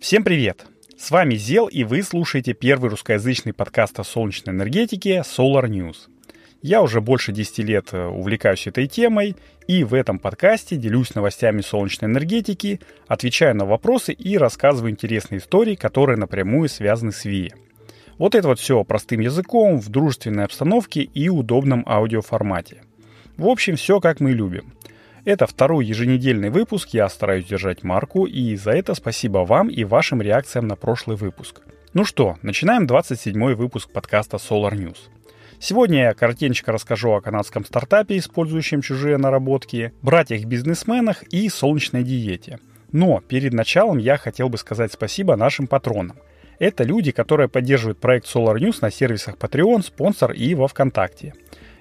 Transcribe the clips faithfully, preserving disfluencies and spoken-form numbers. Всем привет! С вами Зел, и вы слушаете первый русскоязычный подкаст о солнечной энергетике «Солар-Ньюс». Я уже больше десяти лет увлекаюсь этой темой, и в этом подкасте делюсь новостями солнечной энергетики, отвечаю на вопросы и рассказываю интересные истории, которые напрямую связаны с ВИЭ. Вот это вот все простым языком, в дружественной обстановке и удобном аудиоформате. В общем, все как мы любим. Это второй еженедельный выпуск, я стараюсь держать марку, и за это спасибо вам и вашим реакциям на прошлый выпуск. Ну что, начинаем двадцать седьмой выпуск подкаста Solar News. Сегодня я коротенько расскажу о канадском стартапе, использующем чужие наработки, братьях-бизнесменах и солнечной диете. Но перед началом я хотел бы сказать спасибо нашим патронам. Это люди, которые поддерживают проект Solar News на сервисах Patreon, Sponsr и во ВКонтакте.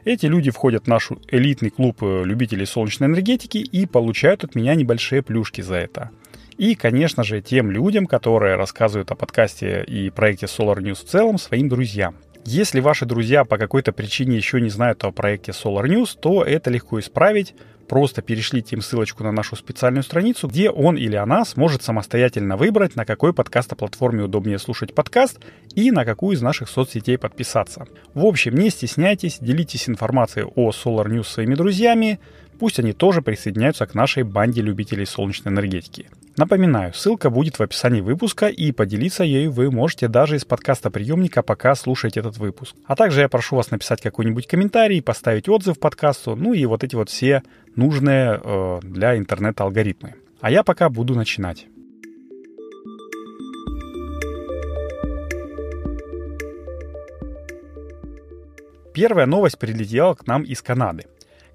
Эти люди входят в наш элитный клуб любителей солнечной энергетики и получают от меня небольшие плюшки за это. И, конечно же, тем людям, которые рассказывают о подкасте и проекте Solar News в целом своим друзьям. Если ваши друзья по какой-то причине еще не знают о проекте Solar News, то это легко исправить. Просто перешлите им ссылочку на нашу специальную страницу, где он или она сможет самостоятельно выбрать, на какой подкаст-платформе удобнее слушать подкаст и на какую из наших соцсетей подписаться. В общем, не стесняйтесь, делитесь информацией о Solar News своими друзьями, пусть они тоже присоединяются к нашей банде любителей солнечной энергетики. Напоминаю, ссылка будет в описании выпуска, и поделиться ею вы можете даже из подкаста-приемника, пока слушаете этот выпуск. А также я прошу вас написать какой-нибудь комментарий, поставить отзыв подкасту, ну и вот эти вот все нужные э, для интернета алгоритмы. А я пока буду начинать. Первая новость прилетела к нам из Канады.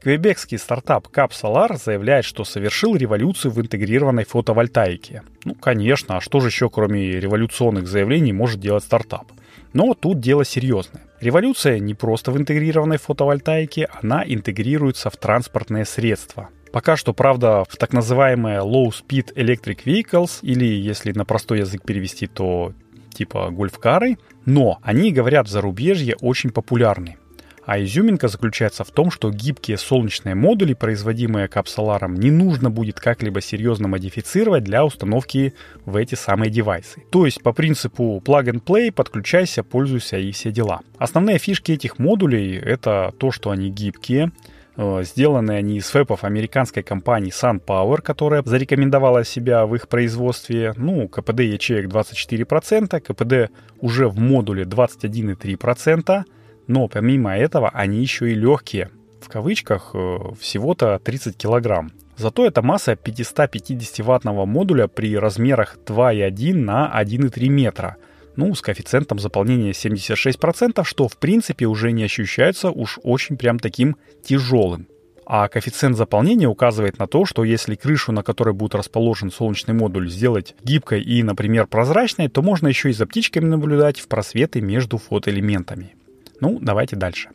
Квебекский стартап CapSolar заявляет, что совершил революцию в интегрированной фотовольтаике. Ну, конечно, а что же еще, кроме революционных заявлений, может делать стартап? Но тут дело серьезное. Революция не просто в интегрированной фотовольтаике, она интегрируется в транспортные средства. Пока что, правда, в так называемые low-speed electric vehicles, или, если на простой язык перевести, то типа гольф-кары, но они, говорят, в зарубежье очень популярны. А изюминка заключается в том, что гибкие солнечные модули, производимые CapSolar'ом, не нужно будет как-либо серьезно модифицировать для установки в эти самые девайсы. То есть по принципу plug-and-play, подключайся, пользуйся и все дела. Основные фишки этих модулей — это то, что они гибкие. Сделаны они из фэпов американской компании SunPower, которая зарекомендовала себя в их производстве. Ну, КПД ячеек двадцать четыре процента, КПД уже в модуле двадцать один и три десятых процента. Но помимо этого они еще и легкие, в кавычках, всего-то тридцать килограмм. Зато эта масса пятисотпятидесятиваттного модуля при размерах два и одна на один и три метра, ну, с коэффициентом заполнения семьдесят шесть процентов, что в принципе уже не ощущается уж очень прям таким тяжелым. А коэффициент заполнения указывает на то, что если крышу, на которой будет расположен солнечный модуль, сделать гибкой и, например, прозрачной, то можно еще и за птичками наблюдать в просветы между фотоэлементами. Ну, давайте дальше.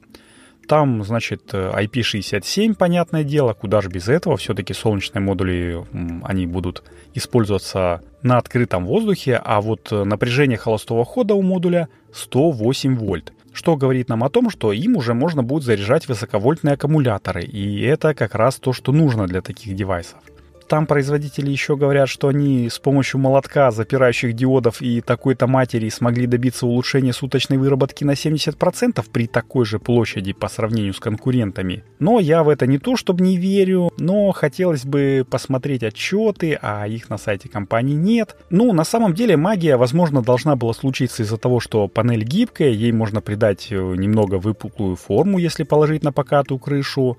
Там, значит, ай пи шестьдесят семь, понятное дело, куда же без этого. Все-таки солнечные модули, они будут использоваться на открытом воздухе, а вот напряжение холостого хода у модуля сто восемь вольт, что говорит нам о том, что им уже можно будет заряжать высоковольтные аккумуляторы, и это как раз то, что нужно для таких девайсов. Там производители еще говорят, что они с помощью молотка, запирающих диодов и такой-то матери смогли добиться улучшения суточной выработки на семьдесят процентов при такой же площади по сравнению с конкурентами. Но я в это не то чтобы не верю, но хотелось бы посмотреть отчеты, а их на сайте компании нет. Ну, на самом деле магия, возможно, должна была случиться из-за того, что панель гибкая, ей можно придать немного выпуклую форму, если положить на покатую крышу.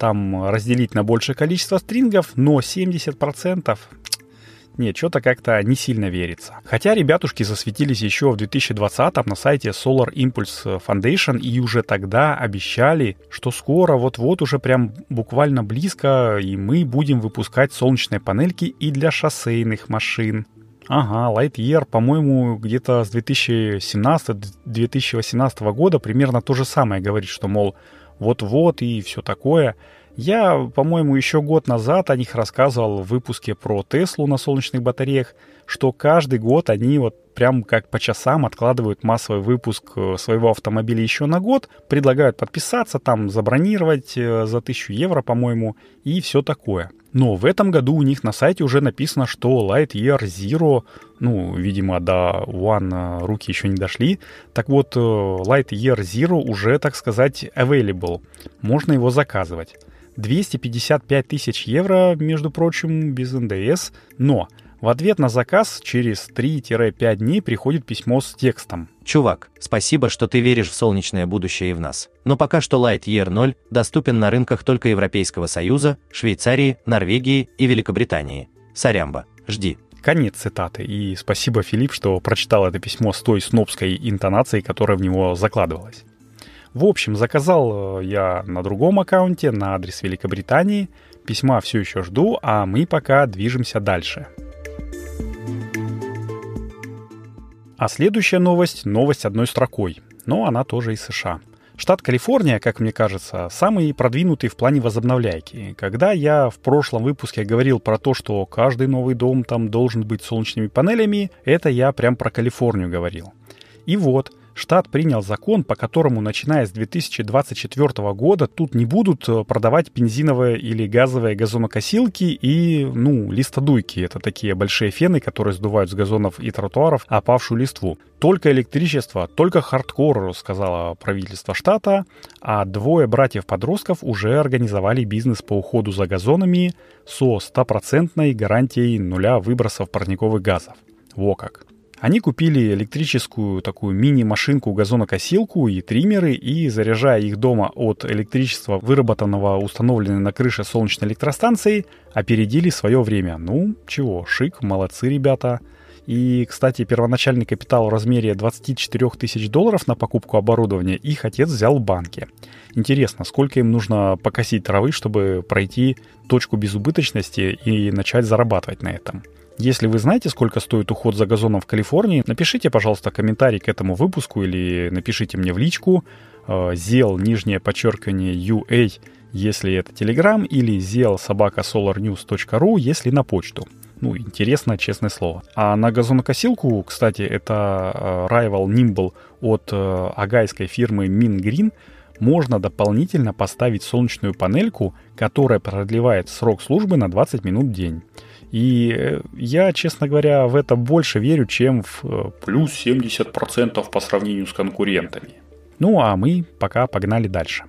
Там разделить на большее количество стрингов, но семьдесят процентов... Нет, что-то как-то не сильно верится. Хотя ребятушки засветились еще в две тысячи двадцатом на сайте SolariMpulse Foundation и уже тогда обещали, что скоро, вот-вот, уже прям буквально близко, и мы будем выпускать солнечные панельки и для шоссейных машин. Ага, Lightyear, по-моему, где-то с две тысячи семнадцатого — две тысячи восемнадцатого года примерно то же самое говорит, что, мол, вот-вот и все такое. Я, по-моему, еще год назад о них рассказывал в выпуске про Теслу на солнечных батареях, что каждый год они вот прям как по часам откладывают массовый выпуск своего автомобиля еще на год, предлагают подписаться, там забронировать за тысячу евро, по-моему, и все такое. Но в этом году у них на сайте уже написано, что Lightyear Zero, ну, видимо, до One руки еще не дошли. Так вот, Lightyear Zero уже, так сказать, available. Можно его заказывать. двести пятьдесят пять тысяч евро, между прочим, без эн дэ эс. Но в ответ на заказ через три-пять дней приходит письмо с текстом. Чувак, спасибо, что ты веришь в солнечное будущее и в нас. Но пока что Lightyear ноль доступен на рынках только Европейского Союза, Швейцарии, Норвегии и Великобритании. Сорямба, жди. Конец цитаты. И спасибо, Филипп, что прочитал это письмо с той снобской интонацией, которая в него закладывалась. В общем, заказал я на другом аккаунте, на адрес Великобритании. Письма все еще жду, а мы пока движемся дальше. А следующая новость — новость одной строкой, но она тоже из США. Штат Калифорния, как мне кажется, самый продвинутый в плане возобновляйки. Когда я в прошлом выпуске говорил про то, что каждый новый дом там должен быть солнечными панелями, это я прям про Калифорнию говорил. И вот, штат принял закон, по которому, начиная с две тысячи двадцать четвёртого года, тут не будут продавать бензиновые или газовые газонокосилки и, ну, листодуйки. Это такие большие фены, которые сдувают с газонов и тротуаров опавшую листву. Только электричество, только хардкор, сказала правительство штата, а двое братьев-подростков уже организовали бизнес по уходу за газонами со стопроцентной гарантией нуля выбросов парниковых газов. Во как! Они купили электрическую такую мини-машинку, газонокосилку и триммеры, и, заряжая их дома от электричества, выработанного установленной на крыше солнечной электростанции, опередили свое время. Ну, чего, шик, молодцы ребята. И, кстати, первоначальный капитал в размере двадцать четыре тысячи долларов на покупку оборудования их отец взял в банке. Интересно, сколько им нужно покосить травы, чтобы пройти точку безубыточности и начать зарабатывать на этом? Если вы знаете, сколько стоит уход за газоном в Калифорнии, напишите, пожалуйста, комментарий к этому выпуску или напишите мне в личку зел, нижнее подчеркивание, ю эй, если это Telegram, или зел собака солар ньюс точка ру, если на почту. Ну, интересно, честное слово. А на газонокосилку, кстати, это Rival Nimble от огайской фирмы Mean Green, можно дополнительно поставить солнечную панельку, которая продлевает срок службы на двадцать минут в день. И я, честно говоря, в это больше верю, чем в плюс семьдесят процентов по сравнению с конкурентами. Ну а мы пока погнали дальше.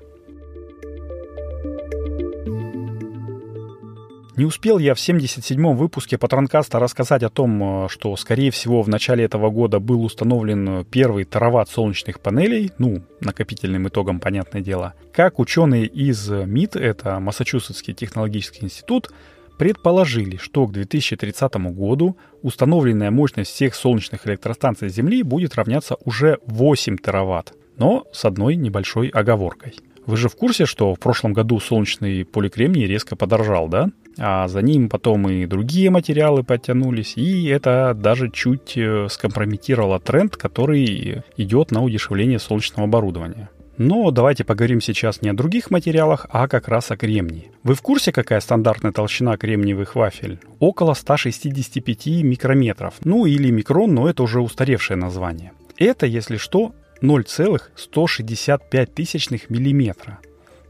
Не успел я в семьдесят седьмом выпуске Патронкаста рассказать о том, что, скорее всего, в начале этого года был установлен первый тераватт солнечных панелей, ну, накопительным итогом, понятное дело, как ученые из эм ай ти, это Массачусетский технологический институт, предположили, что к две тысячи тридцатому году установленная мощность всех солнечных электростанций Земли будет равняться уже восьми тераватт, но с одной небольшой оговоркой. Вы же в курсе, что в прошлом году солнечный поликремний резко подорожал, да? А за ним потом и другие материалы подтянулись, и это даже чуть скомпрометировало тренд, который идет на удешевление солнечного оборудования. Но давайте поговорим сейчас не о других материалах, а как раз о кремнии. Вы в курсе, какая стандартная толщина кремниевых вафель? Около ста шестидесяти пяти микрометров, ну или микрон, но это уже устаревшее название. Это, если что, ноль целых сто шестьдесят пять тысячных миллиметра.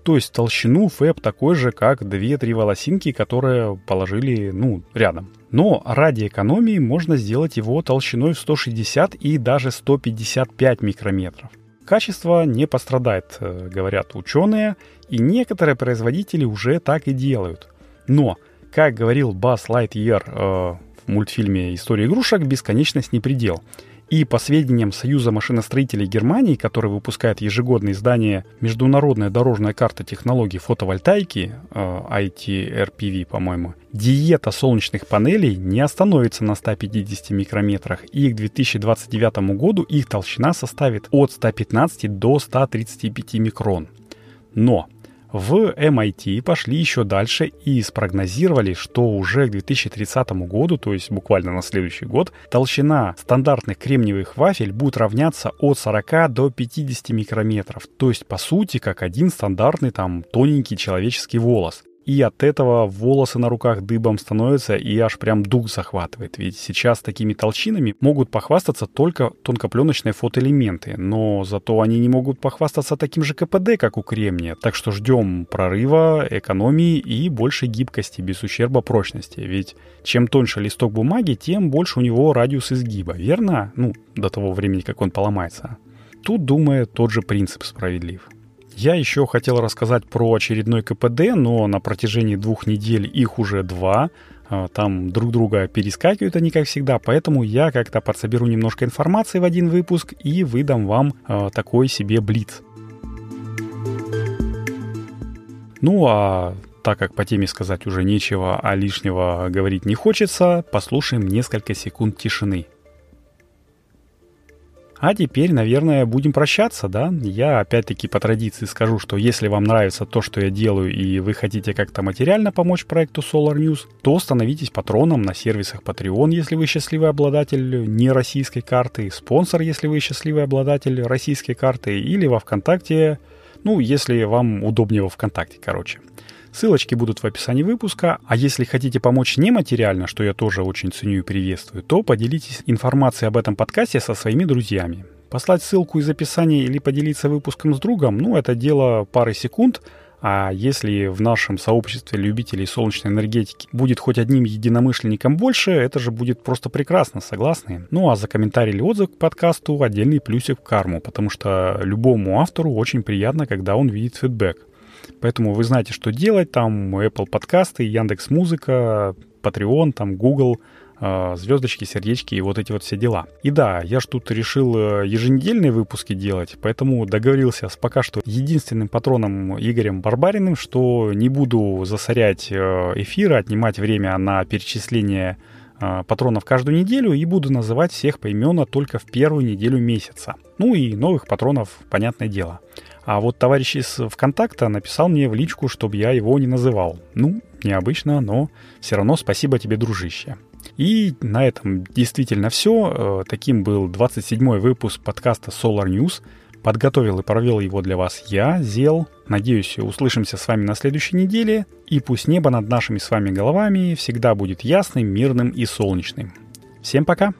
То есть толщину ФЭП такой же, как две-три волосинки, которые положили, ну, рядом. Но ради экономии можно сделать его толщиной в сто шестьдесят и даже сто пятьдесят пять микрометров. Качество не пострадает, говорят ученые, и некоторые производители уже так и делают. Но, как говорил Базз Лайтйер э, в мультфильме «История игрушек», бесконечность не предел. И по сведениям Союза машиностроителей Германии, который выпускает ежегодное издание «Международная дорожная карта технологий фотовольтайки», ай ти эр пи ви, по-моему, диета солнечных панелей не остановится на ста пятидесяти микрометрах, и к две тысячи двадцать девятому году их толщина составит от ста пятнадцати до ста тридцати пяти микрон. Но в эм ай ти пошли еще дальше и спрогнозировали, что уже к две тысячи тридцатому году, то есть буквально на следующий год, толщина стандартных кремниевых вафель будет равняться от сорока до пятидесяти микрометров, то есть по сути как один стандартный там тоненький человеческий волос. и от этого волосы на руках дыбом становятся, и аж прям дух захватывает. Ведь сейчас такими толщинами могут похвастаться только тонкопленочные фотоэлементы, но зато они не могут похвастаться таким же ка пэ дэ, как у кремния. Так что ждем прорыва, экономии и больше гибкости без ущерба прочности. Ведь чем тоньше листок бумаги, тем больше у него радиус изгиба, верно? Ну, до того времени, как он поломается. Тут, думаю, тот же принцип справедлив. Я еще хотел рассказать про очередной ка пэ дэ, но на протяжении двух недель их уже два. Там друг друга перескакивают они, как всегда, поэтому я как-то подсоберу немножко информации в один выпуск и выдам вам такой себе блиц. Ну а так как по теме сказать уже нечего, а лишнего говорить не хочется, послушаем несколько секунд тишины. А теперь, наверное, будем прощаться, да? Я опять-таки по традиции скажу, что если вам нравится то, что я делаю, и вы хотите как-то материально помочь проекту Солар-Ньюс, то становитесь патроном на сервисах Patreon, если вы счастливый обладатель нероссийской карты, Sponsr, если вы счастливый обладатель российской карты, или во ВКонтакте, ну, если вам удобнее во ВКонтакте, короче. Ссылочки будут в описании выпуска, а если хотите помочь нематериально, что я тоже очень ценю и приветствую, то поделитесь информацией об этом подкасте со своими друзьями. Послать ссылку из описания или поделиться выпуском с другом, ну, это дело пары секунд, а если в нашем сообществе любителей солнечной энергетики будет хоть одним единомышленником больше, это же будет просто прекрасно, согласны? Ну а за комментарий или отзыв к подкасту отдельный плюсик в карму, потому что любому автору очень приятно, когда он видит фидбэк. Поэтому вы знаете, что делать. Там Apple подкасты, Яндекс.Музыка, Patreon, там Google, звездочки, сердечки и вот эти вот все дела. И да, я ж тут решил еженедельные выпуски делать, поэтому договорился с пока что единственным патроном Игорем Барбариным, что не буду засорять эфиры, отнимать время на перечисление патронов каждую неделю и буду называть всех поименно только в первую неделю месяца. Ну и новых патронов, понятное дело. А вот товарищ из ВКонтакта написал мне в личку, чтобы я его не называл. Ну, необычно, но все равно спасибо тебе, дружище. И на этом действительно все. Таким был двадцать седьмой выпуск подкаста Солар-Ньюс. Подготовил и провел его для вас я, Зел. Надеюсь, услышимся с вами на следующей неделе. И пусть небо над нашими с вами головами всегда будет ясным, мирным и солнечным. Всем пока!